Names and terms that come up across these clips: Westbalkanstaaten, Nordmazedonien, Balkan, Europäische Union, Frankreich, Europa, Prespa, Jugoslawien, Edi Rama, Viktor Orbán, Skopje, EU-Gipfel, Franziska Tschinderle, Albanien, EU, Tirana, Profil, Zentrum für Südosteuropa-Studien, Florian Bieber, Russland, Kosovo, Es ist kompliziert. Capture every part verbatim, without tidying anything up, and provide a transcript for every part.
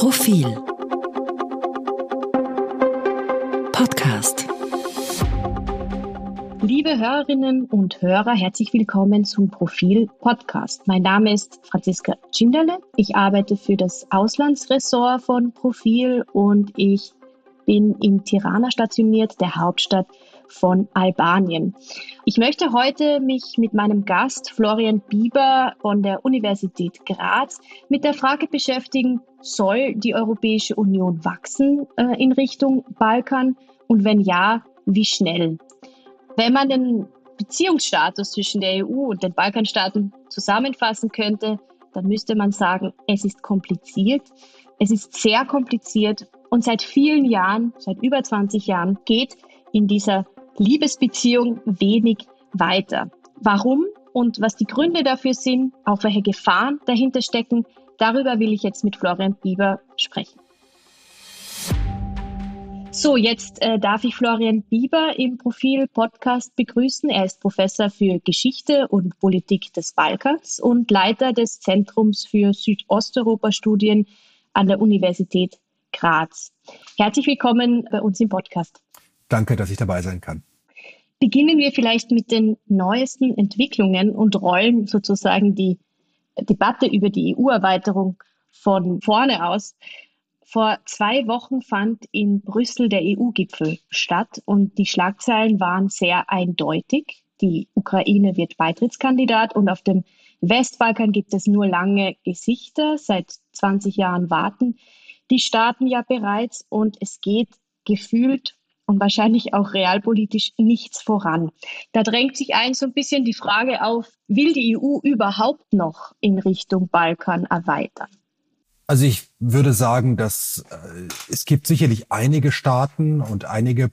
Profil Podcast. Liebe Hörerinnen und Hörer, herzlich willkommen zum Profil Podcast. Mein Name ist Franziska Tschinderle. Ich arbeite für das Auslandsressort von Profil und ich bin in Tirana stationiert, der Hauptstadt von Albanien. Ich möchte heute mich mit meinem Gast Florian Bieber von der Universität Graz mit der Frage beschäftigen, soll die Europäische Union wachsen äh, in Richtung Balkan und wenn ja, wie schnell? Wenn man den Beziehungsstatus zwischen der E U und den Balkanstaaten zusammenfassen könnte, dann müsste man sagen, es ist kompliziert. Es ist sehr kompliziert und seit vielen Jahren, seit über zwanzig Jahren geht in dieser Liebesbeziehung wenig weiter. Warum und was die Gründe dafür sind, auch welche Gefahren dahinter stecken, darüber will ich jetzt mit Florian Bieber sprechen. So, jetzt äh, darf ich Florian Bieber im Profil-Podcast begrüßen. Er ist Professor für Geschichte und Politik des Balkans und Leiter des Zentrums für Südosteuropa-Studien an der Universität Graz. Herzlich willkommen bei uns im Podcast. Danke, dass ich dabei sein kann. Beginnen wir vielleicht mit den neuesten Entwicklungen und rollen sozusagen die Debatte über die E U-Erweiterung von vorne aus. Vor zwei Wochen fand in Brüssel der E U-Gipfel statt und die Schlagzeilen waren sehr eindeutig. Die Ukraine wird Beitrittskandidat und auf dem Westbalkan gibt es nur lange Gesichter. Seit zwanzig Jahren warten die Staaten ja bereits und es geht gefühlt und wahrscheinlich auch realpolitisch nichts voran. Da drängt sich ein so ein bisschen die Frage auf, will die E U überhaupt noch in Richtung Balkan erweitern? Also ich würde sagen, dass äh, es gibt sicherlich einige Staaten und einige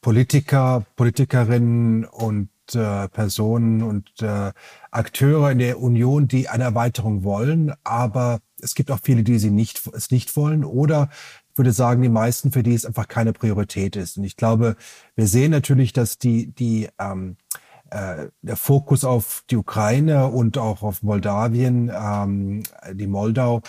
Politiker, Politikerinnen und äh, Personen und äh, Akteure in der Union, die eine Erweiterung wollen. Aber es gibt auch viele, die sie nicht, es nicht wollen. Oder ich würde sagen, die meisten, für die es einfach keine Priorität ist. Und ich glaube, wir sehen natürlich, dass die, die ähm, äh, der Fokus auf die Ukraine und auch auf Moldawien, ähm, die Moldau,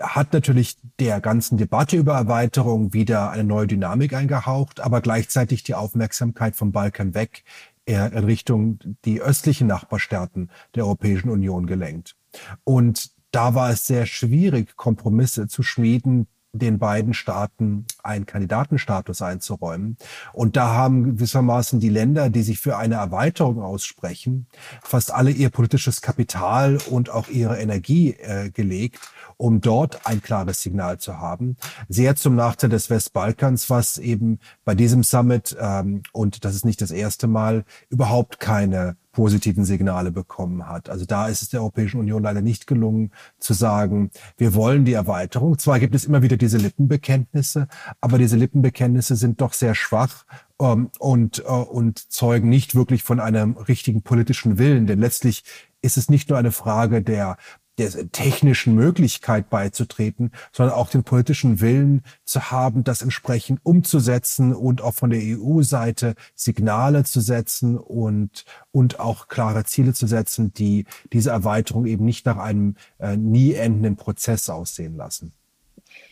hat natürlich der ganzen Debatte über Erweiterung wieder eine neue Dynamik eingehaucht, aber gleichzeitig die Aufmerksamkeit vom Balkan weg in Richtung die östlichen Nachbarstaaten der Europäischen Union gelenkt. Und da war es sehr schwierig, Kompromisse zu schmieden, den beiden Staaten einen Kandidatenstatus einzuräumen. Und da haben gewissermaßen die Länder, die sich für eine Erweiterung aussprechen, fast alle ihr politisches Kapital und auch ihre Energie äh, gelegt, um dort ein klares Signal zu haben. Sehr zum Nachteil des Westbalkans, was eben bei diesem Summit, ähm, und das ist nicht das erste Mal, überhaupt keine positiven Signale bekommen hat. Also da ist es der Europäischen Union leider nicht gelungen zu sagen, wir wollen die Erweiterung. Zwar gibt es immer wieder diese Lippenbekenntnisse, aber diese Lippenbekenntnisse sind doch sehr schwach ähm, und, äh, und zeugen nicht wirklich von einem richtigen politischen Willen. Denn letztlich ist es nicht nur eine Frage der der technischen Möglichkeit beizutreten, sondern auch den politischen Willen zu haben, das entsprechend umzusetzen und auch von der E U-Seite Signale zu setzen und und auch klare Ziele zu setzen, die diese Erweiterung eben nicht nach einem äh, nie endenden Prozess aussehen lassen.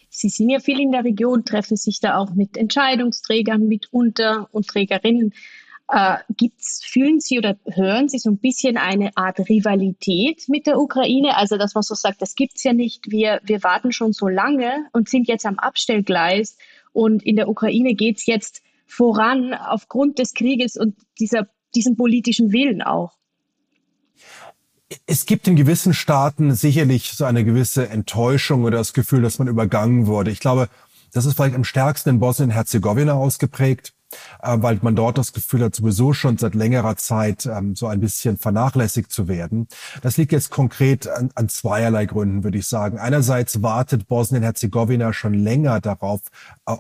Sie sind ja viel in der Region, treffen sich da auch mit Entscheidungsträgern, mit Unter- und Trägerinnen. Äh, gibt's, fühlen Sie oder hören Sie so ein bisschen eine Art Rivalität mit der Ukraine? Also, dass man so sagt, das gibt's ja nicht, wir, wir warten schon so lange und sind jetzt am Abstellgleis und in der Ukraine geht's jetzt voran aufgrund des Krieges und dieser, diesem politischen Willen auch. Es gibt in gewissen Staaten sicherlich so eine gewisse Enttäuschung oder das Gefühl, dass man übergangen wurde. Ich glaube, das ist vielleicht am stärksten in Bosnien Herzegowina ausgeprägt, weil man dort das Gefühl hat, sowieso schon seit längerer Zeit ähm, so ein bisschen vernachlässigt zu werden. Das liegt jetzt konkret an, an zweierlei Gründen, würde ich sagen. Einerseits wartet Bosnien-Herzegowina schon länger darauf,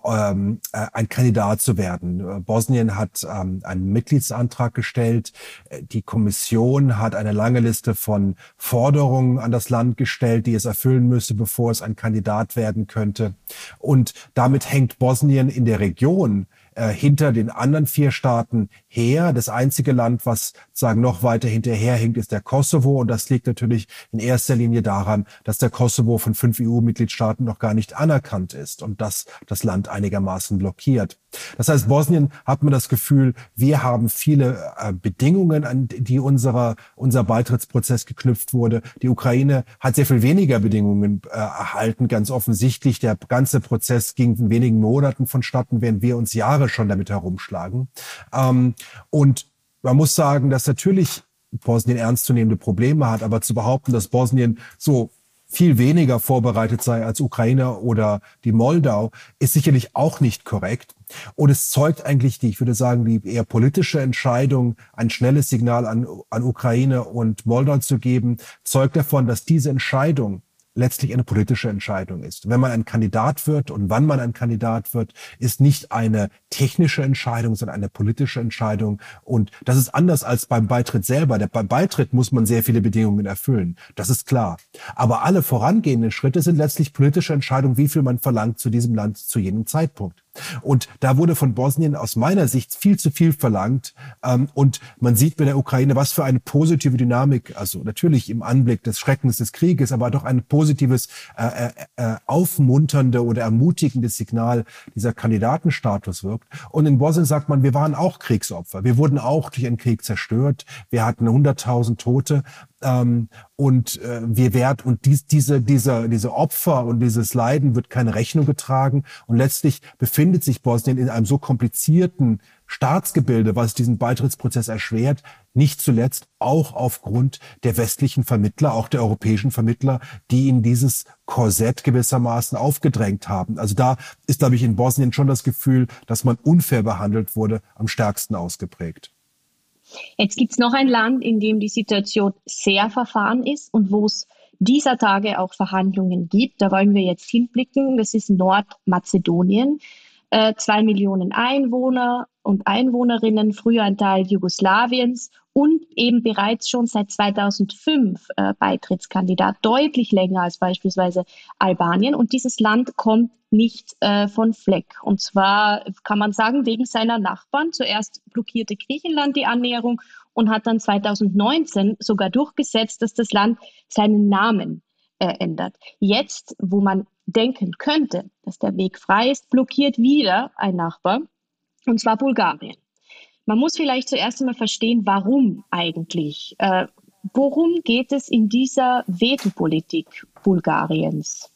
ähm, äh, ein Kandidat zu werden. Bosnien hat ähm, einen Mitgliedsantrag gestellt. Die Kommission hat eine lange Liste von Forderungen an das Land gestellt, die es erfüllen müsste, bevor es ein Kandidat werden könnte. Und damit hängt Bosnien in der Region äh, hinter den anderen vier Staaten her. Das einzige Land, was sagen noch weiter hinterherhinkt, ist der Kosovo. Und das liegt natürlich in erster Linie daran, dass der Kosovo von fünf E U-Mitgliedstaaten noch gar nicht anerkannt ist und dass das Land einigermaßen blockiert. Das heißt, Bosnien hat man das Gefühl, wir haben viele äh, Bedingungen, an die unserer, unser Beitrittsprozess geknüpft wurde. Die Ukraine hat sehr viel weniger Bedingungen äh, erhalten, ganz offensichtlich. Der ganze Prozess ging in wenigen Monaten vonstatten, während wir uns Jahre schon damit herumschlagen. Ähm, und man muss sagen, dass natürlich Bosnien ernstzunehmende Probleme hat, aber zu behaupten, dass Bosnien so viel weniger vorbereitet sei als Ukraine oder die Moldau, ist sicherlich auch nicht korrekt. Und es zeugt eigentlich die, ich würde sagen, die eher politische Entscheidung, ein schnelles Signal an, an Ukraine und Moldau zu geben, zeugt davon, dass diese Entscheidung letztlich eine politische Entscheidung ist. Wenn man ein Kandidat wird und wann man ein Kandidat wird, ist nicht eine technische Entscheidung, sondern eine politische Entscheidung. Und das ist anders als beim Beitritt selber. Beim Beitritt muss man sehr viele Bedingungen erfüllen. Das ist klar. Aber alle vorangehenden Schritte sind letztlich politische Entscheidungen, wie viel man verlangt zu diesem Land zu jedem Zeitpunkt. Und da wurde von Bosnien aus meiner Sicht viel zu viel verlangt. Und man sieht bei der Ukraine, was für eine positive Dynamik, also natürlich im Anblick des Schreckens des Krieges, aber doch ein positives, äh, äh, aufmunternde oder ermutigendes Signal dieser Kandidatenstatus wirkt. Und in Bosnien sagt man, wir waren auch Kriegsopfer. Wir wurden auch durch einen Krieg zerstört. Wir hatten hunderttausend Tote. Ähm, und äh, wir werden und dies, diese diese diese Opfer und dieses Leiden wird keine Rechnung getragen und letztlich befindet sich Bosnien in einem so komplizierten Staatsgebilde, was diesen Beitrittsprozess erschwert, nicht zuletzt auch aufgrund der westlichen Vermittler, auch der europäischen Vermittler, die in dieses Korsett gewissermaßen aufgedrängt haben. Also da ist, glaube ich, in Bosnien schon das Gefühl, dass man unfair behandelt wurde, am stärksten ausgeprägt. Jetzt gibt es noch ein Land, in dem die Situation sehr verfahren ist und wo es dieser Tage auch Verhandlungen gibt. Da wollen wir jetzt hinblicken. Das ist Nordmazedonien. Äh, zwei Millionen Einwohner und Einwohnerinnen, früher ein Teil Jugoslawiens und eben bereits schon seit zweitausendfünf äh, Beitrittskandidat, deutlich länger als beispielsweise Albanien. Und dieses Land kommt nicht äh, von Fleck. Und zwar kann man sagen, wegen seiner Nachbarn. Zuerst blockierte Griechenland die Annäherung und hat dann zweitausendneunzehn sogar durchgesetzt, dass das Land seinen Namen äh, ändert. Jetzt, wo man denken könnte, dass der Weg frei ist, blockiert wieder ein Nachbar, und zwar Bulgarien. Man muss vielleicht zuerst einmal verstehen, warum eigentlich. Äh, worum geht es in dieser Vetopolitik Bulgariens?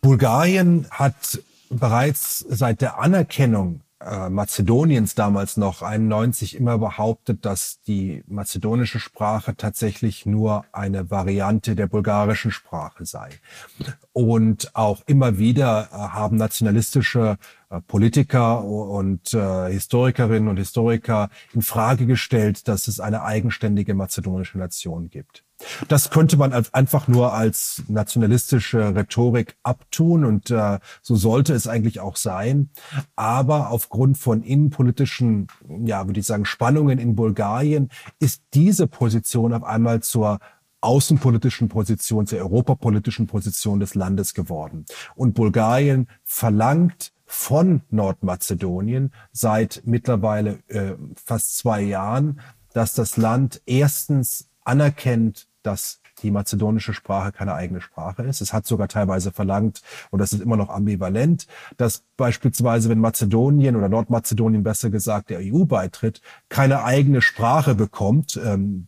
Bulgarien hat bereits seit der Anerkennung äh, Mazedoniens damals noch einundneunzig immer behauptet, dass die mazedonische Sprache tatsächlich nur eine Variante der bulgarischen Sprache sei. Und auch immer wieder äh, haben nationalistische Politiker und äh, Historikerinnen und Historiker in Frage gestellt, dass es eine eigenständige mazedonische Nation gibt. Das könnte man als, einfach nur als nationalistische Rhetorik abtun und äh, so sollte es eigentlich auch sein. Aber aufgrund von innenpolitischen, ja, würde ich sagen, Spannungen in Bulgarien ist diese Position auf einmal zur außenpolitischen Position, zur europapolitischen Position des Landes geworden. Und Bulgarien verlangt von Nordmazedonien seit mittlerweile äh, fast zwei Jahren, dass das Land erstens anerkennt, dass die mazedonische Sprache keine eigene Sprache ist. Es hat sogar teilweise verlangt, und das ist immer noch ambivalent, dass beispielsweise, wenn Mazedonien oder Nordmazedonien besser gesagt der E U beitritt, keine eigene Sprache bekommt. Ähm,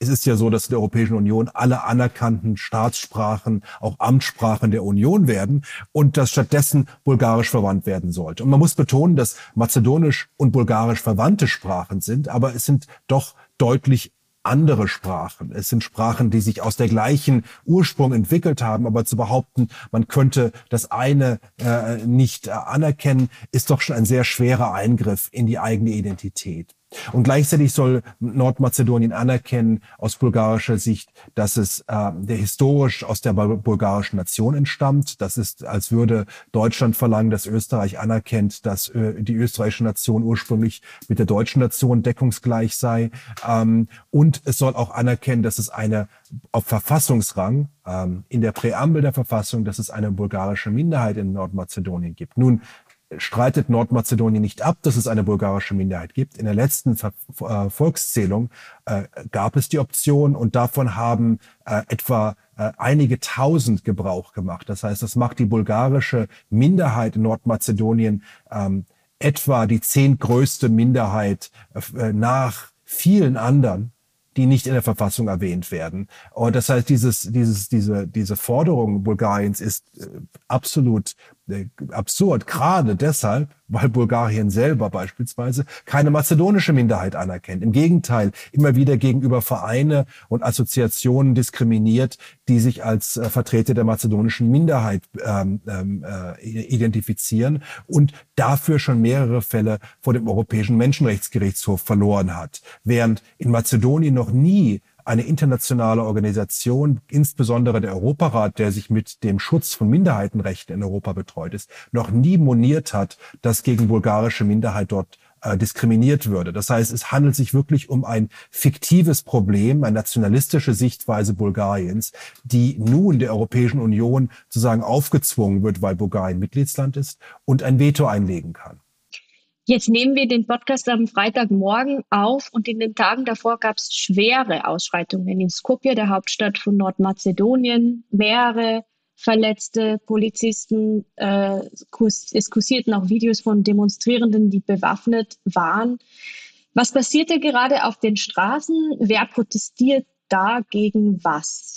Es ist ja so, dass in der Europäischen Union alle anerkannten Staatssprachen auch Amtssprachen der Union werden und dass stattdessen Bulgarisch verwandt werden sollte. Und man muss betonen, dass Mazedonisch und Bulgarisch verwandte Sprachen sind, aber es sind doch deutlich andere Sprachen. Es sind Sprachen, die sich aus der gleichen Ursprung entwickelt haben, aber zu behaupten, man könnte das eine äh, nicht äh, anerkennen, ist doch schon ein sehr schwerer Eingriff in die eigene Identität. Und gleichzeitig soll Nordmazedonien anerkennen, aus bulgarischer Sicht, dass es äh, der historisch aus der bulgarischen Nation entstammt. Das ist, als würde Deutschland verlangen, dass Österreich anerkennt, dass äh, die österreichische Nation ursprünglich mit der deutschen Nation deckungsgleich sei. Ähm, und es soll auch anerkennen, dass es eine auf Verfassungsrang, ähm, in der Präambel der Verfassung, dass es eine bulgarische Minderheit in Nordmazedonien gibt. Nun, streitet Nordmazedonien nicht ab, dass es eine bulgarische Minderheit gibt. In der letzten Ver- äh, Volkszählung äh, gab es die Option und davon haben äh, etwa äh, einige tausend Gebrauch gemacht. Das heißt, das macht die bulgarische Minderheit in Nordmazedonien ähm, etwa die zehntgrößte Minderheit äh, nach vielen anderen, die nicht in der Verfassung erwähnt werden. Und das heißt, dieses, dieses, diese, diese Forderung Bulgariens ist äh, absolut äh, absurd, gerade deshalb, weil Bulgarien selber beispielsweise keine mazedonische Minderheit anerkennt. Im Gegenteil, immer wieder gegenüber Vereine und Assoziationen diskriminiert, die sich als äh, Vertreter der mazedonischen Minderheit ähm, äh, identifizieren und dafür schon mehrere Fälle vor dem Europäischen Menschenrechtsgerichtshof verloren hat. Während in Mazedonien noch nie eine internationale Organisation, insbesondere der Europarat, der sich mit dem Schutz von Minderheitenrechten in Europa betreut ist, noch nie moniert hat, dass gegen bulgarische Minderheit dort äh, diskriminiert würde. Das heißt, es handelt sich wirklich um ein fiktives Problem, eine nationalistische Sichtweise Bulgariens, die nun der Europäischen Union sozusagen aufgezwungen wird, weil Bulgarien Mitgliedsland ist und ein Veto einlegen kann. Jetzt nehmen wir den Podcast am Freitagmorgen auf und in den Tagen davor gab es schwere Ausschreitungen in Skopje, der Hauptstadt von Nordmazedonien. Mehrere verletzte Polizisten, äh, es kursierten auch Videos von Demonstrierenden, die bewaffnet waren. Was passierte gerade auf den Straßen? Wer protestiert da gegen was?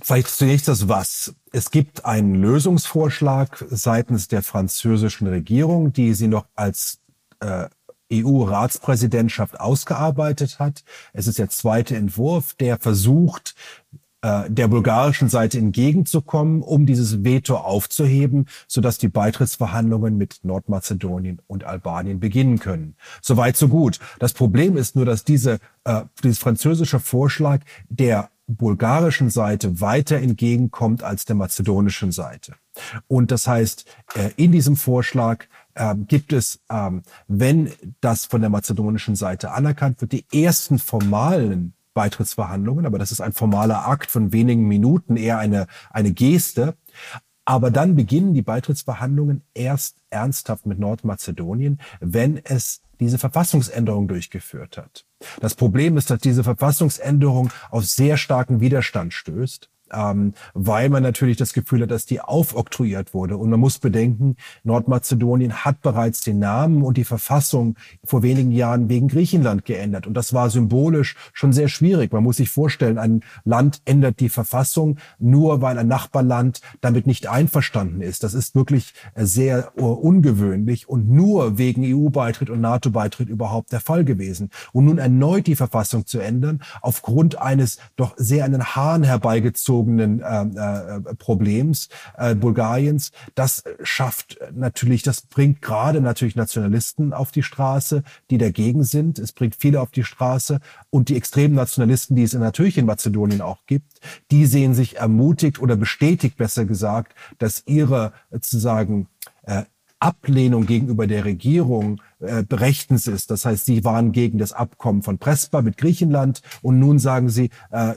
Vielleicht zunächst das Was. Es gibt einen Lösungsvorschlag seitens der französischen Regierung, die sie noch als äh, E U-Ratspräsidentschaft ausgearbeitet hat. Es ist der zweite Entwurf, der versucht, äh, der bulgarischen Seite entgegenzukommen, um dieses Veto aufzuheben, sodass die Beitrittsverhandlungen mit Nordmazedonien und Albanien beginnen können. Soweit, so gut. Das Problem ist nur, dass diese, äh, dieses französische Vorschlag der bulgarischen Seite weiter entgegenkommt als der mazedonischen Seite. Und das heißt, in diesem Vorschlag gibt es, wenn das von der mazedonischen Seite anerkannt wird, die ersten formalen Beitrittsverhandlungen, aber das ist ein formaler Akt von wenigen Minuten, eher eine, eine Geste. Aber dann beginnen die Beitrittsverhandlungen erst ernsthaft mit Nordmazedonien, wenn es diese Verfassungsänderung durchgeführt hat. Das Problem ist, dass diese Verfassungsänderung auf sehr starken Widerstand stößt, ähm, weil man natürlich das Gefühl hat, dass die aufoktroyiert wurde. Und man muss bedenken, Nordmazedonien hat bereits den Namen und die Verfassung vor wenigen Jahren wegen Griechenland geändert. Und das war symbolisch schon sehr schwierig. Man muss sich vorstellen, ein Land ändert die Verfassung nur, weil ein Nachbarland damit nicht einverstanden ist. Das ist wirklich sehr ungewöhnlich und nur wegen E U-Beitritt und NATO-Beitritt überhaupt der Fall gewesen. Und nun erneut die Verfassung zu ändern, aufgrund eines doch sehr an den Haaren herbeigezogenen Äh, äh, Problems äh, Bulgariens. Das schafft natürlich, das bringt gerade natürlich Nationalisten auf die Straße, die dagegen sind. Es bringt viele auf die Straße und die extremen Nationalisten, die es natürlich in Mazedonien auch gibt, die sehen sich ermutigt oder bestätigt, besser gesagt, dass ihre sozusagen äh, Ablehnung gegenüber der Regierung äh, berechtens ist. Das heißt, sie waren gegen das Abkommen von Prespa mit Griechenland und nun sagen sie, äh,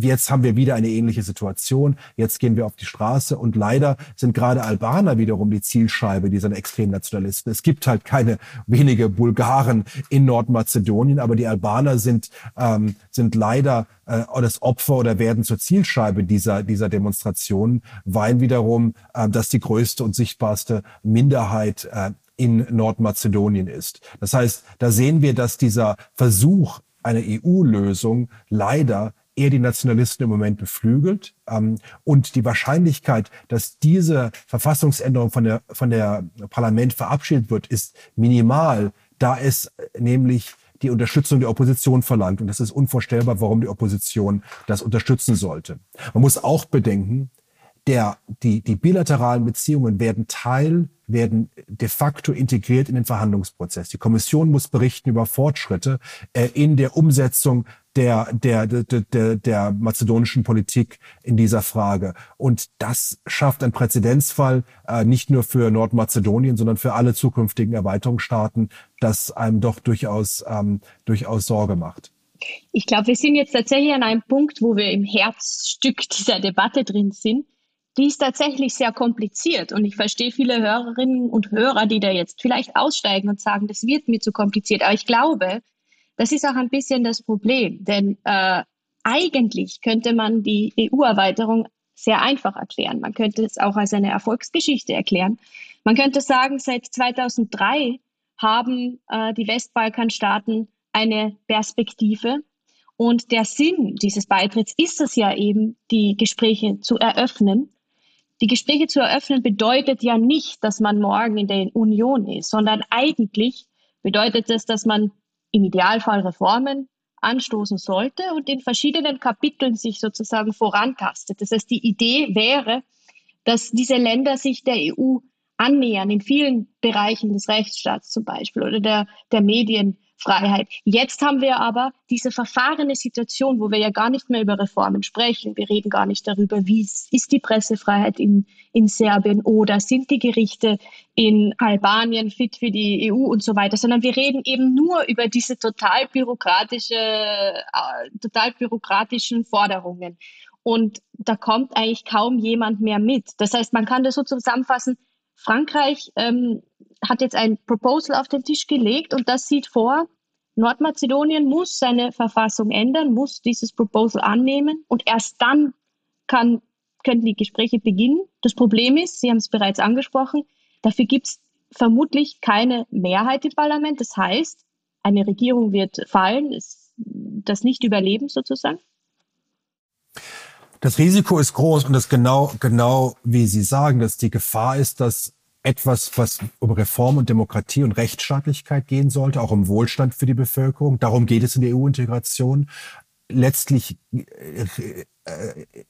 jetzt haben wir wieder eine ähnliche Situation, jetzt gehen wir auf die Straße und leider sind gerade Albaner wiederum die Zielscheibe dieser extremen Nationalisten. Es gibt halt keine wenige Bulgaren in Nordmazedonien, aber die Albaner sind ähm, sind leider äh, das Opfer oder werden zur Zielscheibe dieser dieser Demonstrationen, weil wiederum äh, das die größte und sichtbarste Minderheit äh, in Nordmazedonien ist. Das heißt, da sehen wir, dass dieser Versuch einer E U-Lösung leider eher die Nationalisten im Moment beflügelt. Ähm, und die Wahrscheinlichkeit, dass diese Verfassungsänderung von der, von der Parlament verabschiedet wird, ist minimal, da es nämlich die Unterstützung der Opposition verlangt. Und das ist unvorstellbar, warum die Opposition das unterstützen sollte. Man muss auch bedenken, Der, die, die bilateralen Beziehungen werden Teil, werden de facto integriert in den Verhandlungsprozess. Die Kommission muss berichten über Fortschritte äh, in der Umsetzung der, der, der, der, der mazedonischen Politik in dieser Frage. Und das schafft einen Präzedenzfall äh, nicht nur für Nordmazedonien, sondern für alle zukünftigen Erweiterungsstaaten, das einem doch durchaus, ähm, durchaus Sorge macht. Ich glaube, wir sind jetzt tatsächlich an einem Punkt, wo wir im Herzstück dieser Debatte drin sind. die ist tatsächlich sehr kompliziert. Und ich verstehe viele Hörerinnen und Hörer, die da jetzt vielleicht aussteigen und sagen, das wird mir zu kompliziert. Aber ich glaube, das ist auch ein bisschen das Problem. Denn äh, eigentlich könnte man die E U-Erweiterung sehr einfach erklären. Man könnte es auch als eine Erfolgsgeschichte erklären. Man könnte sagen, seit zweitausenddrei haben äh, die Westbalkanstaaten eine Perspektive. Und der Sinn dieses Beitritts ist es ja eben, die Gespräche zu eröffnen. Die Gespräche zu eröffnen bedeutet ja nicht, dass man morgen in der Union ist, sondern eigentlich bedeutet es, dass man im Idealfall Reformen anstoßen sollte und in verschiedenen Kapiteln sich sozusagen vorantastet. Das heißt, die Idee wäre, dass diese Länder sich der E U annähern, in vielen Bereichen des Rechtsstaats zum Beispiel oder der, der Medienfreiheit. Jetzt haben wir aber diese verfahrene Situation, wo wir ja gar nicht mehr über Reformen sprechen. Wir reden gar nicht darüber, wie ist die Pressefreiheit in, in Serbien oder sind die Gerichte in Albanien fit für die E U und so weiter, sondern wir reden eben nur über diese total bürokratische, äh, total bürokratischen Forderungen. Und da kommt eigentlich kaum jemand mehr mit. Das heißt, man kann das so zusammenfassen, Frankreich ähm, hat jetzt ein Proposal auf den Tisch gelegt und das sieht vor, Nordmazedonien muss seine Verfassung ändern, muss dieses Proposal annehmen und erst dann kann, können die Gespräche beginnen. Das Problem ist, Sie haben es bereits angesprochen, dafür gibt es vermutlich keine Mehrheit im Parlament. Das heißt, eine Regierung wird fallen, ist das nicht überleben sozusagen. Das Risiko ist groß und das genau, genau wie Sie sagen, dass die Gefahr ist, dass etwas, was um Reform und Demokratie und Rechtsstaatlichkeit gehen sollte, auch um Wohlstand für die Bevölkerung, darum geht es in der E U-Integration, letztlich äh,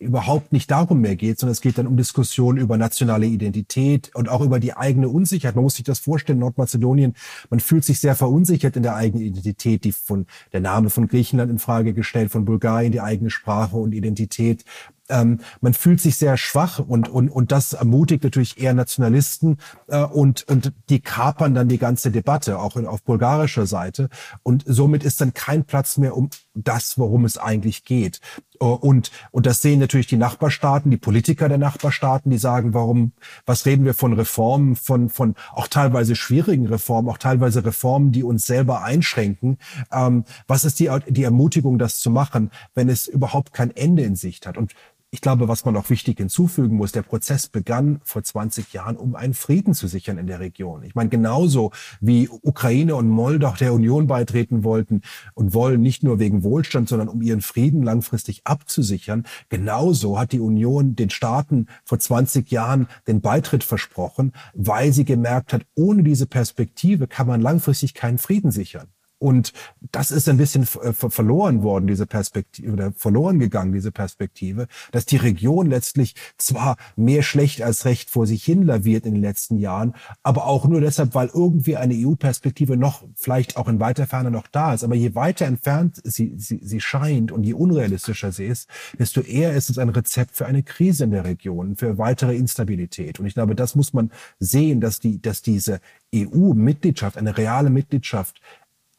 überhaupt nicht darum mehr geht, sondern es geht dann um Diskussionen über nationale Identität und auch über die eigene Unsicherheit. Man muss sich das vorstellen, Nordmazedonien, man fühlt sich sehr verunsichert in der eigenen Identität, die von der Name von Griechenland in Frage gestellt, von Bulgarien, die eigene Sprache und Identität. Ähm, man fühlt sich sehr schwach und, und, und das ermutigt natürlich eher Nationalisten äh, und, und die kapern dann die ganze Debatte, auch in, auf bulgarischer Seite. Und somit ist dann kein Platz mehr um das, worum es eigentlich geht. Und, und das sehen natürlich die Nachbarstaaten, die Politiker der Nachbarstaaten, die sagen, warum, was reden wir von Reformen, von, von auch teilweise schwierigen Reformen, auch teilweise Reformen, die uns selber einschränken. Ähm, was ist die, die Ermutigung, das zu machen, wenn es überhaupt kein Ende in Sicht hat? Und ich glaube, was man auch wichtig hinzufügen muss, der Prozess begann vor zwanzig Jahren, um einen Frieden zu sichern in der Region. Ich meine, genauso wie Ukraine und Moldau der Union beitreten wollten und wollen, nicht nur wegen Wohlstand, sondern um ihren Frieden langfristig abzusichern, genauso hat die Union den Staaten vor zwanzig Jahren den Beitritt versprochen, weil sie gemerkt hat, ohne diese Perspektive kann man langfristig keinen Frieden sichern. Und das ist ein bisschen verloren worden, diese Perspektive, oder verloren gegangen, diese Perspektive, dass die Region letztlich zwar mehr schlecht als recht vor sich hin laviert in den letzten Jahren, aber auch nur deshalb, weil irgendwie eine E U-Perspektive noch vielleicht auch in weiter Ferne noch da ist. Aber je weiter entfernt sie, sie, sie scheint und je unrealistischer sie ist, desto eher ist es ein Rezept für eine Krise in der Region, für weitere Instabilität. Und ich glaube, das muss man sehen, dass die, dass diese E U-Mitgliedschaft, eine reale Mitgliedschaft,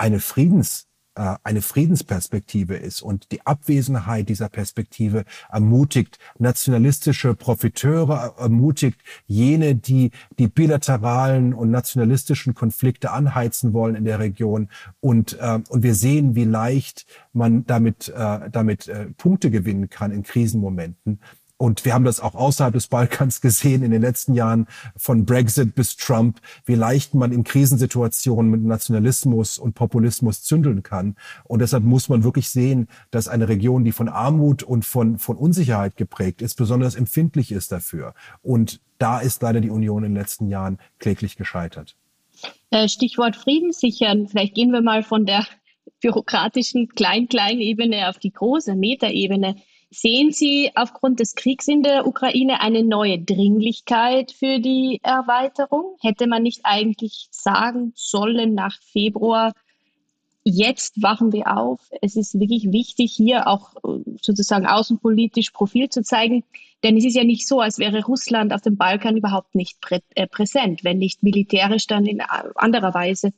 eine Friedens, äh, eine Friedensperspektive ist. Und die Abwesenheit dieser Perspektive ermutigt nationalistische Profiteure, ermutigt jene, die die bilateralen und nationalistischen Konflikte anheizen wollen in der Region. Und, äh, und wir sehen, wie leicht man damit, äh, damit äh, Punkte gewinnen kann in Krisenmomenten. Und wir haben das auch außerhalb des Balkans gesehen in den letzten Jahren, von Brexit bis Trump, wie leicht man in Krisensituationen mit Nationalismus und Populismus zündeln kann. Und deshalb muss man wirklich sehen, dass eine Region, die von Armut und von, von Unsicherheit geprägt ist, besonders empfindlich ist dafür. Und da ist leider die Union in den letzten Jahren kläglich gescheitert. Stichwort Frieden sichern. Vielleicht gehen wir mal von der bürokratischen Klein-Klein-Ebene auf die große Metaebene. Sehen Sie aufgrund des Kriegs in der Ukraine eine neue Dringlichkeit für die Erweiterung? Hätte man nicht eigentlich sagen sollen nach Februar, jetzt wachen wir auf? Es ist wirklich wichtig, hier auch sozusagen außenpolitisch Profil zu zeigen. Denn es ist ja nicht so, als wäre Russland auf dem Balkan überhaupt nicht prä- äh, präsent, wenn nicht militärisch, dann in anderer Weise.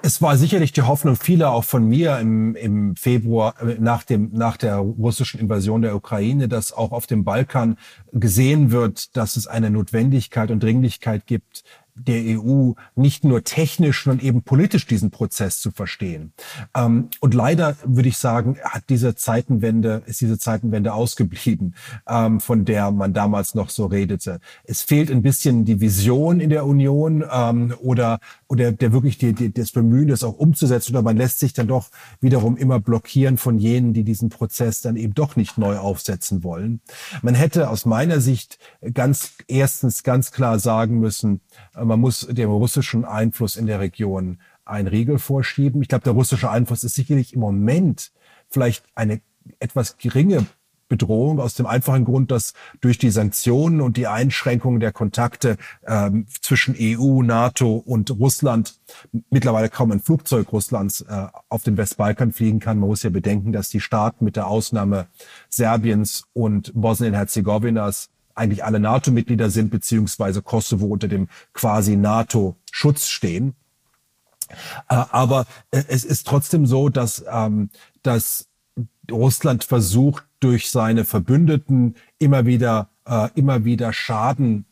Es war sicherlich die Hoffnung vieler, auch von mir im, im Februar nach dem, nach der russischen Invasion der Ukraine, dass auch auf dem Balkan gesehen wird, dass es eine Notwendigkeit und Dringlichkeit gibt, der E U nicht nur technisch, sondern eben politisch diesen Prozess zu verstehen. Ähm, und leider würde ich sagen, hat diese Zeitenwende, ist diese Zeitenwende ausgeblieben, ähm, von der man damals noch so redete. Es fehlt ein bisschen die Vision in der Union, ähm, oder, oder der wirklich die, die, das Bemühen, das auch umzusetzen, oder man lässt sich dann doch wiederum immer blockieren von jenen, die diesen Prozess dann eben doch nicht neu aufsetzen wollen. Man hätte aus meiner Sicht ganz, erstens ganz klar sagen müssen, man muss dem russischen Einfluss in der Region einen Riegel vorschieben. Ich glaube, der russische Einfluss ist sicherlich im Moment vielleicht eine etwas geringe Bedrohung, aus dem einfachen Grund, dass durch die Sanktionen und die Einschränkungen der Kontakte ähm, zwischen E U, NATO und Russland mittlerweile kaum ein Flugzeug Russlands äh, auf den Westbalkan fliegen kann. Man muss ja bedenken, dass die Staaten mit der Ausnahme Serbiens und Bosnien Herzegowinas eigentlich alle NATO-Mitglieder sind, beziehungsweise Kosovo unter dem quasi NATO-Schutz stehen. Aber es ist trotzdem so, dass, dass Russland versucht, durch seine Verbündeten immer wieder, immer wieder Schaden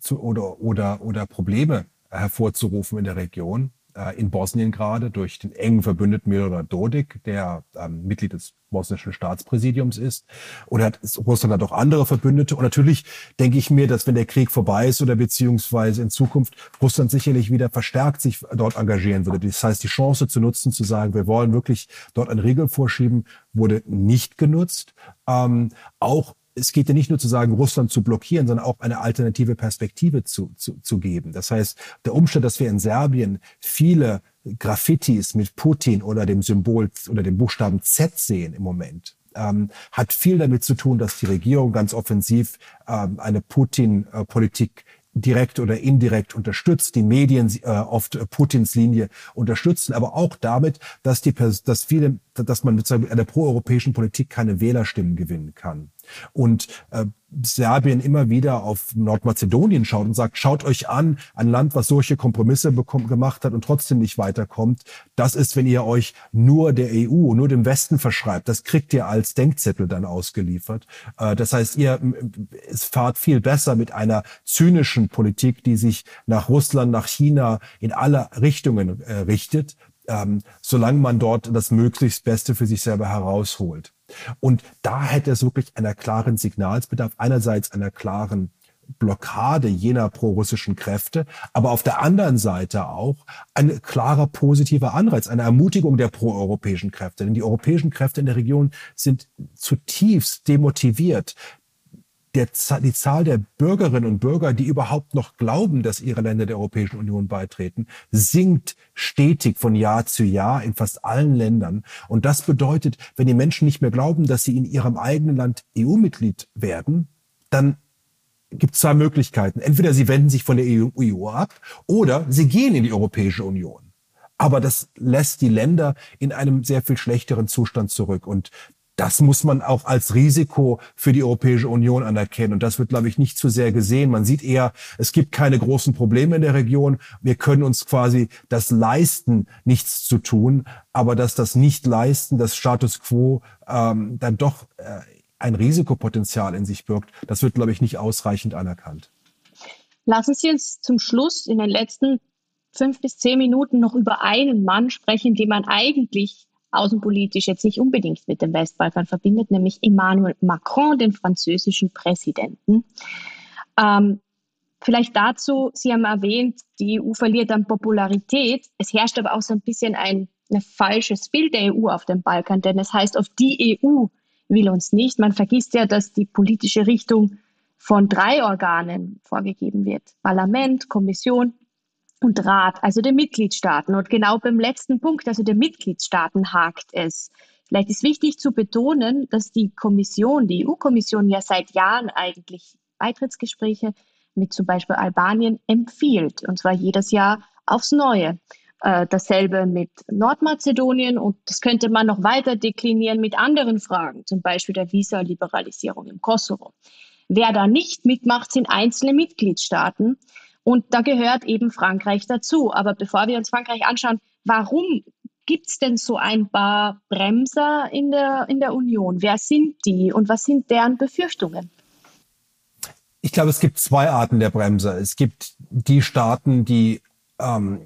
zu, oder, oder, oder Probleme hervorzurufen in der Region. In Bosnien gerade durch den engen Verbündeten Milorad Dodik, der ähm, Mitglied des bosnischen Staatspräsidiums ist. Oder hat, Russland hat auch andere Verbündete. Und natürlich denke ich mir, dass wenn der Krieg vorbei ist oder beziehungsweise in Zukunft Russland sicherlich wieder verstärkt sich dort engagieren würde. Das heißt, die Chance zu nutzen, zu sagen, wir wollen wirklich dort einen Riegel vorschieben, wurde nicht genutzt. Ähm, auch Es geht ja nicht nur zu sagen, Russland zu blockieren, sondern auch eine alternative Perspektive zu, zu, zu geben. Das heißt, der Umstand, dass wir in Serbien viele Graffitis mit Putin oder dem Symbol oder dem Buchstaben Z sehen im Moment, ähm, hat viel damit zu tun, dass die Regierung ganz offensiv ähm, eine Putin-Politik direkt oder indirekt unterstützt, die Medien äh, oft Putins Linie unterstützen, aber auch damit, dass die dass viele, dass man mit einer proeuropäischen Politik keine Wählerstimmen gewinnen kann. Und äh, Serbien immer wieder auf Nordmazedonien schaut und sagt, schaut euch an, ein Land, was solche Kompromisse bekommt, gemacht hat und trotzdem nicht weiterkommt, das ist, wenn ihr euch nur der E U, nur dem Westen verschreibt, das kriegt ihr als Denkzettel dann ausgeliefert. Äh, das heißt, ihr es fahrt viel besser mit einer zynischen Politik, die sich nach Russland, nach China in alle Richtungen äh, richtet, ähm, solange man dort das möglichst Beste für sich selber herausholt. Und da hätte es wirklich einer klaren Signalsbedarf, einerseits einer klaren Blockade jener prorussischen Kräfte, aber auf der anderen Seite auch ein klarer positiver Anreiz, eine Ermutigung der proeuropäischen Kräfte. Denn die europäischen Kräfte in der Region sind zutiefst demotiviert. Der, die Zahl der Bürgerinnen und Bürger, die überhaupt noch glauben, dass ihre Länder der Europäischen Union beitreten, sinkt stetig von Jahr zu Jahr in fast allen Ländern. Und das bedeutet, wenn die Menschen nicht mehr glauben, dass sie in ihrem eigenen Land E U-Mitglied werden, dann gibt es zwei Möglichkeiten. Entweder sie wenden sich von der E U ab oder sie gehen in die Europäische Union. Aber das lässt die Länder in einem sehr viel schlechteren Zustand zurück. Und das muss man auch als Risiko für die Europäische Union anerkennen. Und das wird, glaube ich, nicht zu sehr gesehen. Man sieht eher, es gibt keine großen Probleme in der Region. Wir können uns quasi das leisten, nichts zu tun. Aber dass das Nicht-Leisten, das Status quo, ähm, dann doch äh, ein Risikopotenzial in sich birgt, das wird, glaube ich, nicht ausreichend anerkannt. Lassen Sie uns zum Schluss in den letzten fünf bis zehn Minuten noch über einen Mann sprechen, den man eigentlich außenpolitisch jetzt nicht unbedingt mit dem Westbalkan verbindet, nämlich Emmanuel Macron, den französischen Präsidenten. Ähm, vielleicht dazu, Sie haben erwähnt, die E U verliert an Popularität. Es herrscht aber auch so ein bisschen ein, ein falsches Bild der E U auf dem Balkan, denn es heißt, auf die E U will uns nicht. Man vergisst ja, dass die politische Richtung von drei Organen vorgegeben wird. Parlament, Kommission und Rat, also den Mitgliedstaaten. Und genau beim letzten Punkt, also den Mitgliedstaaten, hakt es. Vielleicht ist wichtig zu betonen, dass die Kommission, die E U-Kommission ja seit Jahren eigentlich Beitrittsgespräche mit zum Beispiel Albanien empfiehlt. Und zwar jedes Jahr aufs Neue. Äh, dasselbe mit Nordmazedonien. Und das könnte man noch weiter deklinieren mit anderen Fragen, zum Beispiel der Visa-Liberalisierung im Kosovo. Wer da nicht mitmacht, sind einzelne Mitgliedstaaten. Und da gehört eben Frankreich dazu. Aber bevor wir uns Frankreich anschauen, warum gibt es denn so ein paar Bremser in der, in der Union? Wer sind die und was sind deren Befürchtungen? Ich glaube, es gibt zwei Arten der Bremser. Es gibt die Staaten, die ähm,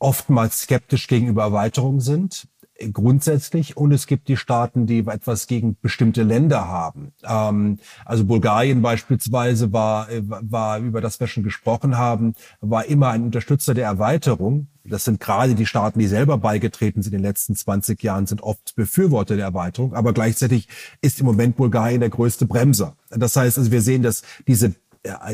oftmals skeptisch gegenüber Erweiterung sind, grundsätzlich. Und es gibt die Staaten, die etwas gegen bestimmte Länder haben. Ähm, also Bulgarien beispielsweise war, war, über das wir schon gesprochen haben, war immer ein Unterstützer der Erweiterung. Das sind gerade die Staaten, die selber beigetreten sind in den letzten zwanzig Jahren, sind oft Befürworter der Erweiterung. Aber gleichzeitig ist im Moment Bulgarien der größte Bremser. Das heißt, also wir sehen, dass diese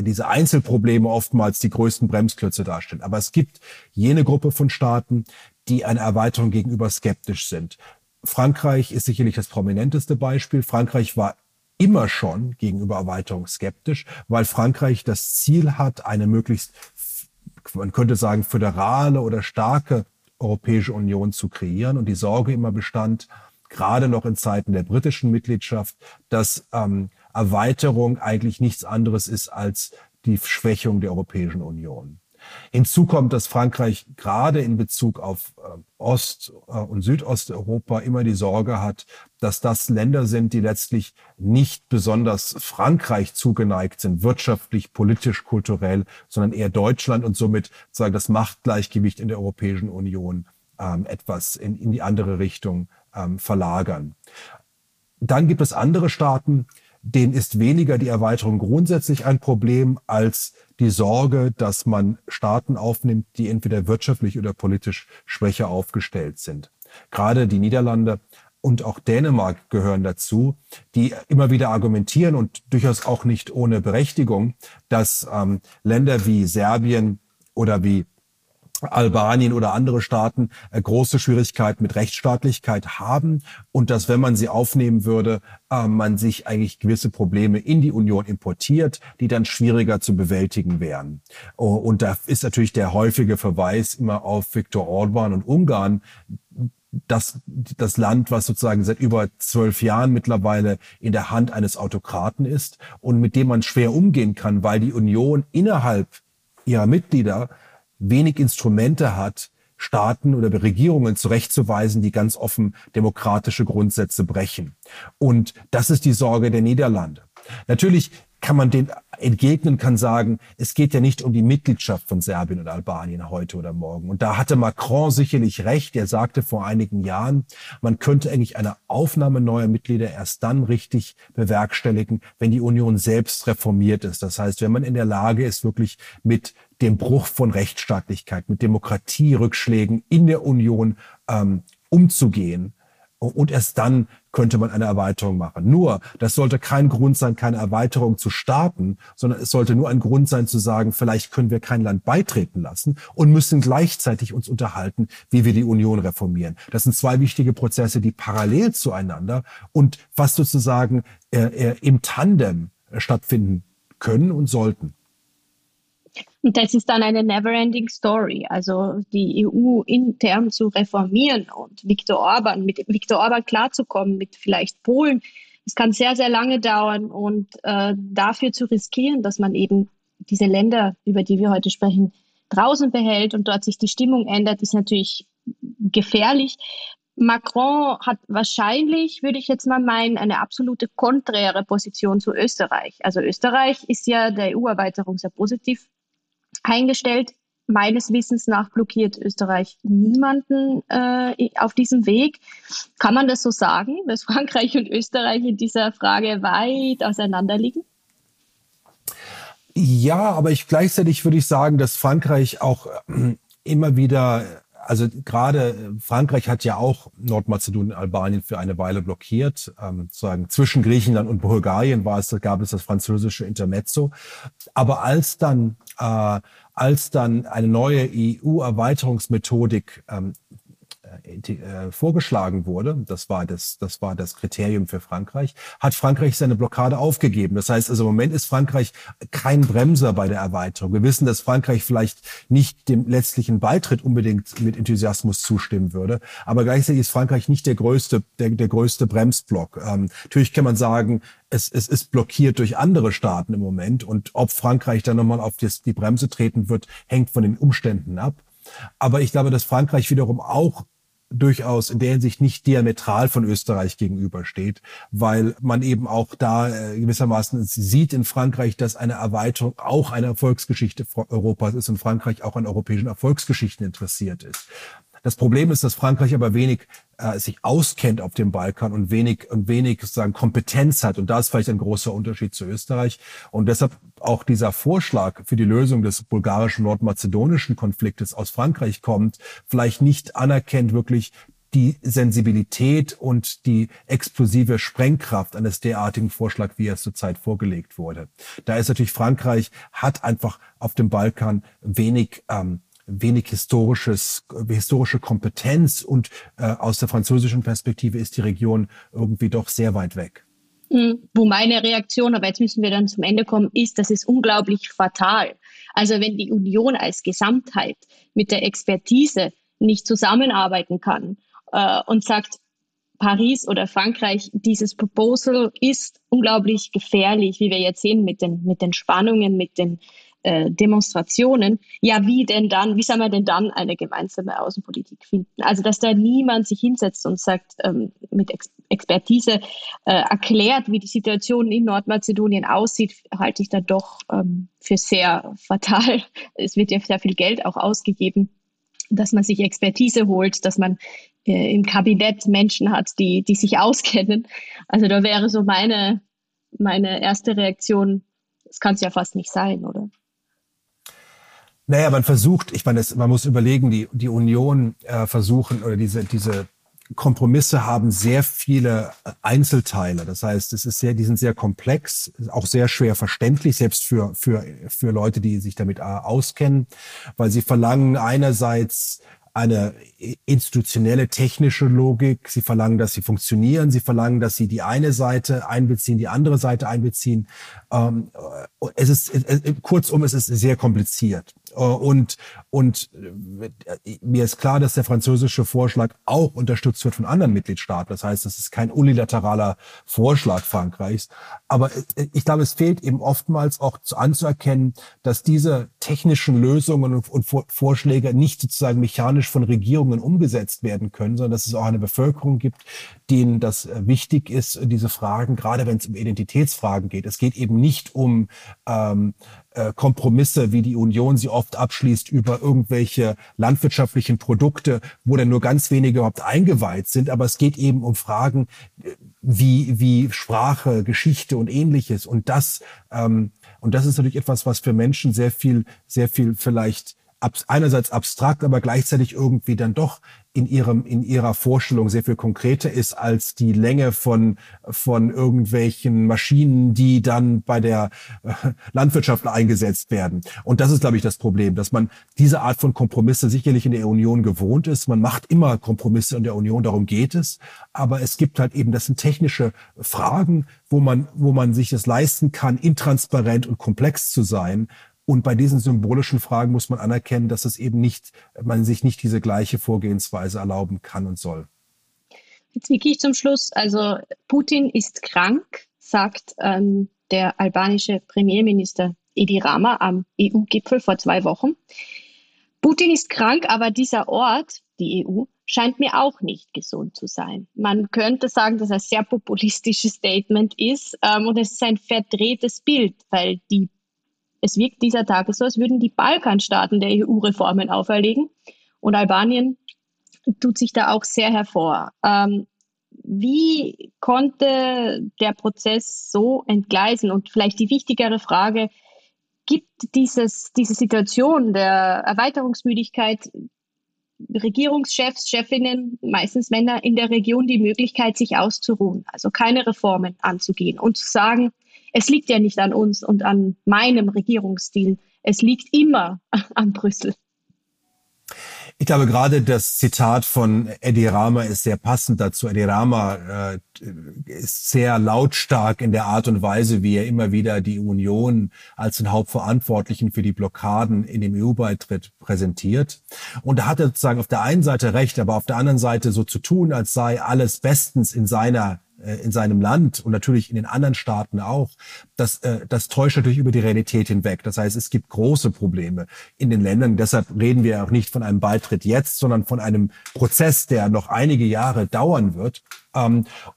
diese Einzelprobleme oftmals die größten Bremsklötze darstellen. Aber es gibt jene Gruppe von Staaten, die einer Erweiterung gegenüber skeptisch sind. Frankreich ist sicherlich das prominenteste Beispiel. Frankreich war immer schon gegenüber Erweiterung skeptisch, weil Frankreich das Ziel hat, eine möglichst, man könnte sagen, föderale oder starke Europäische Union zu kreieren. Und die Sorge immer bestand, gerade noch in Zeiten der britischen Mitgliedschaft, dass ähm, Erweiterung eigentlich nichts anderes ist als die Schwächung der Europäischen Union. Hinzu kommt, dass Frankreich gerade in Bezug auf Ost- und Südosteuropa immer die Sorge hat, dass das Länder sind, die letztlich nicht besonders Frankreich zugeneigt sind, wirtschaftlich, politisch, kulturell, sondern eher Deutschland und somit sagen, das Machtgleichgewicht in der Europäischen Union ähm, etwas in, in die andere Richtung ähm, verlagern. Dann gibt es andere Staaten, denen ist weniger die Erweiterung grundsätzlich ein Problem als die Sorge, dass man Staaten aufnimmt, die entweder wirtschaftlich oder politisch schwächer aufgestellt sind. Gerade die Niederlande und auch Dänemark gehören dazu, die immer wieder argumentieren und durchaus auch nicht ohne Berechtigung, dass ähm, Länder wie Serbien oder wie Albanien oder andere Staaten äh, große Schwierigkeiten mit Rechtsstaatlichkeit haben und dass, wenn man sie aufnehmen würde, äh, man sich eigentlich gewisse Probleme in die Union importiert, die dann schwieriger zu bewältigen wären. Und da ist natürlich der häufige Verweis immer auf Viktor Orbán und Ungarn, dass das Land, was sozusagen seit über zwölf Jahren mittlerweile in der Hand eines Autokraten ist und mit dem man schwer umgehen kann, weil die Union innerhalb ihrer Mitglieder wenig Instrumente hat, Staaten oder Regierungen zurechtzuweisen, die ganz offen demokratische Grundsätze brechen. Und das ist die Sorge der Niederlande. Natürlich kann man dem entgegnen, kann sagen, es geht ja nicht um die Mitgliedschaft von Serbien und Albanien heute oder morgen. Und da hatte Macron sicherlich recht. Er sagte vor einigen Jahren, man könnte eigentlich eine Aufnahme neuer Mitglieder erst dann richtig bewerkstelligen, wenn die Union selbst reformiert ist. Das heißt, wenn man in der Lage ist, wirklich mit dem Bruch von Rechtsstaatlichkeit, mit Demokratierückschlägen in der Union ähm, umzugehen. Und erst dann könnte man eine Erweiterung machen. Nur, das sollte kein Grund sein, keine Erweiterung zu starten, sondern es sollte nur ein Grund sein zu sagen, vielleicht können wir kein Land beitreten lassen und müssen gleichzeitig uns unterhalten, wie wir die Union reformieren. Das sind zwei wichtige Prozesse, die parallel zueinander und fast sozusagen äh, im Tandem stattfinden können und sollten. Und das ist dann eine never-ending Story. Also die E U intern zu reformieren und Viktor Orban, mit Viktor Orban klarzukommen, mit vielleicht Polen, es kann sehr, sehr lange dauern. Und äh, dafür zu riskieren, dass man eben diese Länder, über die wir heute sprechen, draußen behält und dort sich die Stimmung ändert, ist natürlich gefährlich. Macron hat wahrscheinlich, würde ich jetzt mal meinen, eine absolute konträre Position zu Österreich. Also Österreich ist ja der E U-Erweiterung sehr positiv eingestellt. Meines Wissens nach blockiert Österreich niemanden äh, auf diesem Weg. Kann man das so sagen, dass Frankreich und Österreich in dieser Frage weit auseinander liegen? Ja, aber ich, gleichzeitig würde ich sagen, dass Frankreich auch äh, immer wieder... Also gerade Frankreich hat ja auch Nordmazedonien und Albanien für eine Weile blockiert. Ähm, sozusagen zwischen Griechenland und Bulgarien war es, gab es das französische Intermezzo. Aber als dann, äh, als dann eine neue E U-Erweiterungsmethodik ähm, äh, vorgeschlagen wurde, das war das, das war das Kriterium für Frankreich, hat Frankreich seine Blockade aufgegeben. Das heißt, also im Moment ist Frankreich kein Bremser bei der Erweiterung. Wir wissen, dass Frankreich vielleicht nicht dem letztlichen Beitritt unbedingt mit Enthusiasmus zustimmen würde, aber gleichzeitig ist Frankreich nicht der größte, der, der größte Bremsblock. Ähm, natürlich kann man sagen, Es, es ist blockiert durch andere Staaten im Moment. Und ob Frankreich dann nochmal auf das, die Bremse treten wird, hängt von den Umständen ab. Aber ich glaube, dass Frankreich wiederum auch durchaus in der Hinsicht nicht diametral von Österreich gegenübersteht, weil man eben auch da gewissermaßen sieht in Frankreich, dass eine Erweiterung auch eine Erfolgsgeschichte Europas ist und Frankreich auch an europäischen Erfolgsgeschichten interessiert ist. Das Problem ist, dass Frankreich aber wenig äh, sich auskennt auf dem Balkan und wenig und wenig sozusagen Kompetenz hat. Und da ist vielleicht ein großer Unterschied zu Österreich. Und deshalb auch dieser Vorschlag für die Lösung des bulgarischen nordmazedonischen Konfliktes aus Frankreich kommt, vielleicht nicht anerkennt wirklich die Sensibilität und die explosive Sprengkraft eines derartigen Vorschlags, wie er zurzeit vorgelegt wurde. Da ist natürlich Frankreich, hat einfach auf dem Balkan wenig ähm, wenig historisches, historische Kompetenz und äh, aus der französischen Perspektive ist die Region irgendwie doch sehr weit weg. Wo meine Reaktion, aber jetzt müssen wir dann zum Ende kommen, ist, das ist unglaublich fatal. Also wenn die Union als Gesamtheit mit der Expertise nicht zusammenarbeiten kann äh, und sagt, Paris oder Frankreich, dieses Proposal ist unglaublich gefährlich, wie wir jetzt sehen mit den, mit den Spannungen, mit den Äh, Demonstrationen, ja wie denn dann, wie soll man denn dann eine gemeinsame Außenpolitik finden? Also dass da niemand sich hinsetzt und sagt, ähm, mit Ex- Expertise äh, erklärt, wie die Situation in Nordmazedonien aussieht, halte ich da doch ähm, für sehr fatal. Es wird ja sehr viel Geld auch ausgegeben, dass man sich Expertise holt, dass man äh, im Kabinett Menschen hat, die, die sich auskennen. Also da wäre so meine, meine erste Reaktion, das kann es ja fast nicht sein, oder? Naja, man versucht, ich meine, das, man muss überlegen, die, die Union äh, versuchen oder diese, diese Kompromisse haben sehr viele Einzelteile. Das heißt, es ist sehr, die sind sehr komplex, auch sehr schwer verständlich, selbst für, für, für Leute, die sich damit auskennen, weil sie verlangen einerseits eine institutionelle, technische Logik. Sie verlangen, dass sie funktionieren. Sie verlangen, dass sie die eine Seite einbeziehen, die andere Seite einbeziehen. Ähm, es ist, es, kurzum, es ist sehr kompliziert. Und, und mir ist klar, dass der französische Vorschlag auch unterstützt wird von anderen Mitgliedstaaten. Das heißt, das ist kein unilateraler Vorschlag Frankreichs. Aber ich glaube, es fehlt eben oftmals auch anzuerkennen, dass diese technischen Lösungen und Vorschläge nicht sozusagen mechanisch von Regierungen umgesetzt werden können, sondern dass es auch eine Bevölkerung gibt, denen das wichtig ist, diese Fragen, gerade wenn es um Identitätsfragen geht. Es geht eben nicht um ähm, Kompromisse, wie die Union sie oft abschließt, über irgendwelche landwirtschaftlichen Produkte, wo dann nur ganz wenige überhaupt eingeweiht sind. Aber es geht eben um Fragen wie, wie Sprache, Geschichte und Ähnliches. Und das, ähm, und das ist natürlich etwas, was für Menschen sehr viel, sehr viel vielleicht ab, einerseits abstrakt, aber gleichzeitig irgendwie dann doch in ihrem, in ihrer Vorstellung sehr viel konkreter ist als die Länge von, von irgendwelchen Maschinen, die dann bei der Landwirtschaft eingesetzt werden. Und das ist, glaube ich, das Problem, dass man diese Art von Kompromisse sicherlich in der Union gewohnt ist. Man macht immer Kompromisse in der Union, darum geht es. Aber es gibt halt eben, das sind technische Fragen, wo man, wo man sich das leisten kann, intransparent und komplex zu sein. Und bei diesen symbolischen Fragen muss man anerkennen, dass es eben nicht, man sich nicht diese gleiche Vorgehensweise erlauben kann und soll. Jetzt wirklich zum Schluss. Also Putin ist krank, sagt ähm, der albanische Premierminister Edi Rama am E U-Gipfel vor zwei Wochen. Putin ist krank, aber dieser Ort, die E U, scheint mir auch nicht gesund zu sein. Man könnte sagen, dass das ein sehr populistisches Statement ist ähm, und es ist ein verdrehtes Bild, weil die Es wirkt dieser Tage so, als würden die Balkanstaaten der E U Reformen auferlegen. Und Albanien tut sich da auch sehr hervor. Ähm, wie konnte der Prozess so entgleisen? Und vielleicht die wichtigere Frage, gibt dieses, diese Situation der Erweiterungsmüdigkeit Regierungschefs, Chefinnen, meistens Männer in der Region, die Möglichkeit, sich auszuruhen, also keine Reformen anzugehen und zu sagen, es liegt ja nicht an uns und an meinem Regierungsstil. Es liegt immer an Brüssel. Ich glaube, gerade das Zitat von Edi Rama ist sehr passend dazu. Edi Rama äh, ist sehr lautstark in der Art und Weise, wie er immer wieder die Union als den Hauptverantwortlichen für die Blockaden in dem E U-Beitritt präsentiert. Und da hat er sozusagen auf der einen Seite recht, aber auf der anderen Seite so zu tun, als sei alles bestens in seiner in seinem Land und natürlich in den anderen Staaten auch, das, das täuscht natürlich über die Realität hinweg. Das heißt, es gibt große Probleme in den Ländern. Deshalb reden wir auch nicht von einem Beitritt jetzt, sondern von einem Prozess, der noch einige Jahre dauern wird.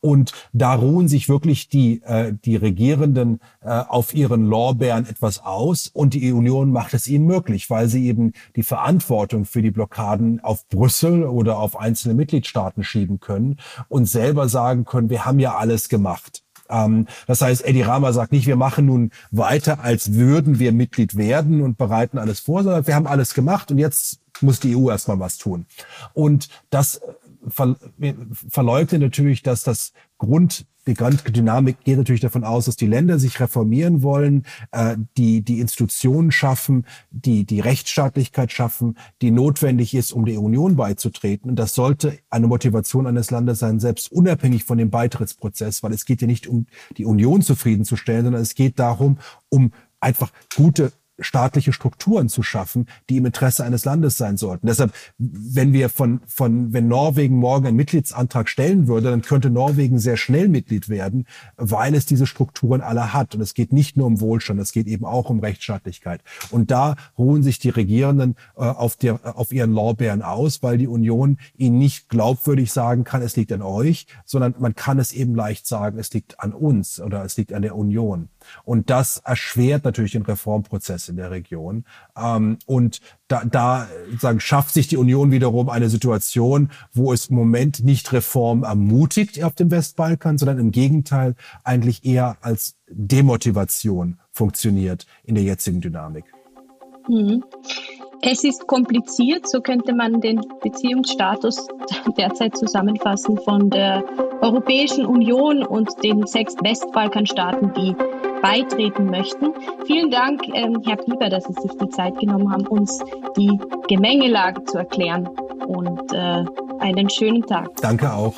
Und da ruhen sich wirklich die, die Regierenden auf ihren Lorbeeren etwas aus. Und die Union macht es ihnen möglich, weil sie eben die Verantwortung für die Blockaden auf Brüssel oder auf einzelne Mitgliedstaaten schieben können und selber sagen können, wir haben ja alles gemacht. Das heißt, Edi Rama sagt nicht, wir machen nun weiter, als würden wir Mitglied werden und bereiten alles vor, sondern wir haben alles gemacht und jetzt muss die E U erstmal was tun. Und das verleugnet natürlich, dass das Grund, die Grunddynamik geht natürlich davon aus, dass die Länder sich reformieren wollen, äh, die die Institutionen schaffen, die die Rechtsstaatlichkeit schaffen, die notwendig ist, um der Union beizutreten. Und das sollte eine Motivation eines Landes sein, selbst unabhängig von dem Beitrittsprozess, weil es geht ja nicht um die Union zufriedenzustellen, sondern es geht darum, um einfach gute staatliche Strukturen zu schaffen, die im Interesse eines Landes sein sollten. Deshalb, wenn wir von, von, wenn Norwegen morgen einen Mitgliedsantrag stellen würde, dann könnte Norwegen sehr schnell Mitglied werden, weil es diese Strukturen alle hat. Und es geht nicht nur um Wohlstand, es geht eben auch um Rechtsstaatlichkeit. Und da ruhen sich die Regierenden äh, auf der, auf ihren Lorbeeren aus, weil die Union ihnen nicht glaubwürdig sagen kann, es liegt an euch, sondern man kann es eben leicht sagen, es liegt an uns oder es liegt an der Union. Und das erschwert natürlich den Reformprozess in der Region. Und da, da sagen, schafft sich die Union wiederum eine Situation, wo es im Moment nicht Reform ermutigt auf dem Westbalkan, sondern im Gegenteil eigentlich eher als Demotivation funktioniert in der jetzigen Dynamik. Mhm. Es ist kompliziert, so könnte man den Beziehungsstatus derzeit zusammenfassen von der Europäischen Union und den sechs Westbalkanstaaten, die beitreten möchten. Vielen Dank, ähm, Herr Bieber, dass Sie sich die Zeit genommen haben, uns die Gemengelage zu erklären und äh, einen schönen Tag. Danke auch.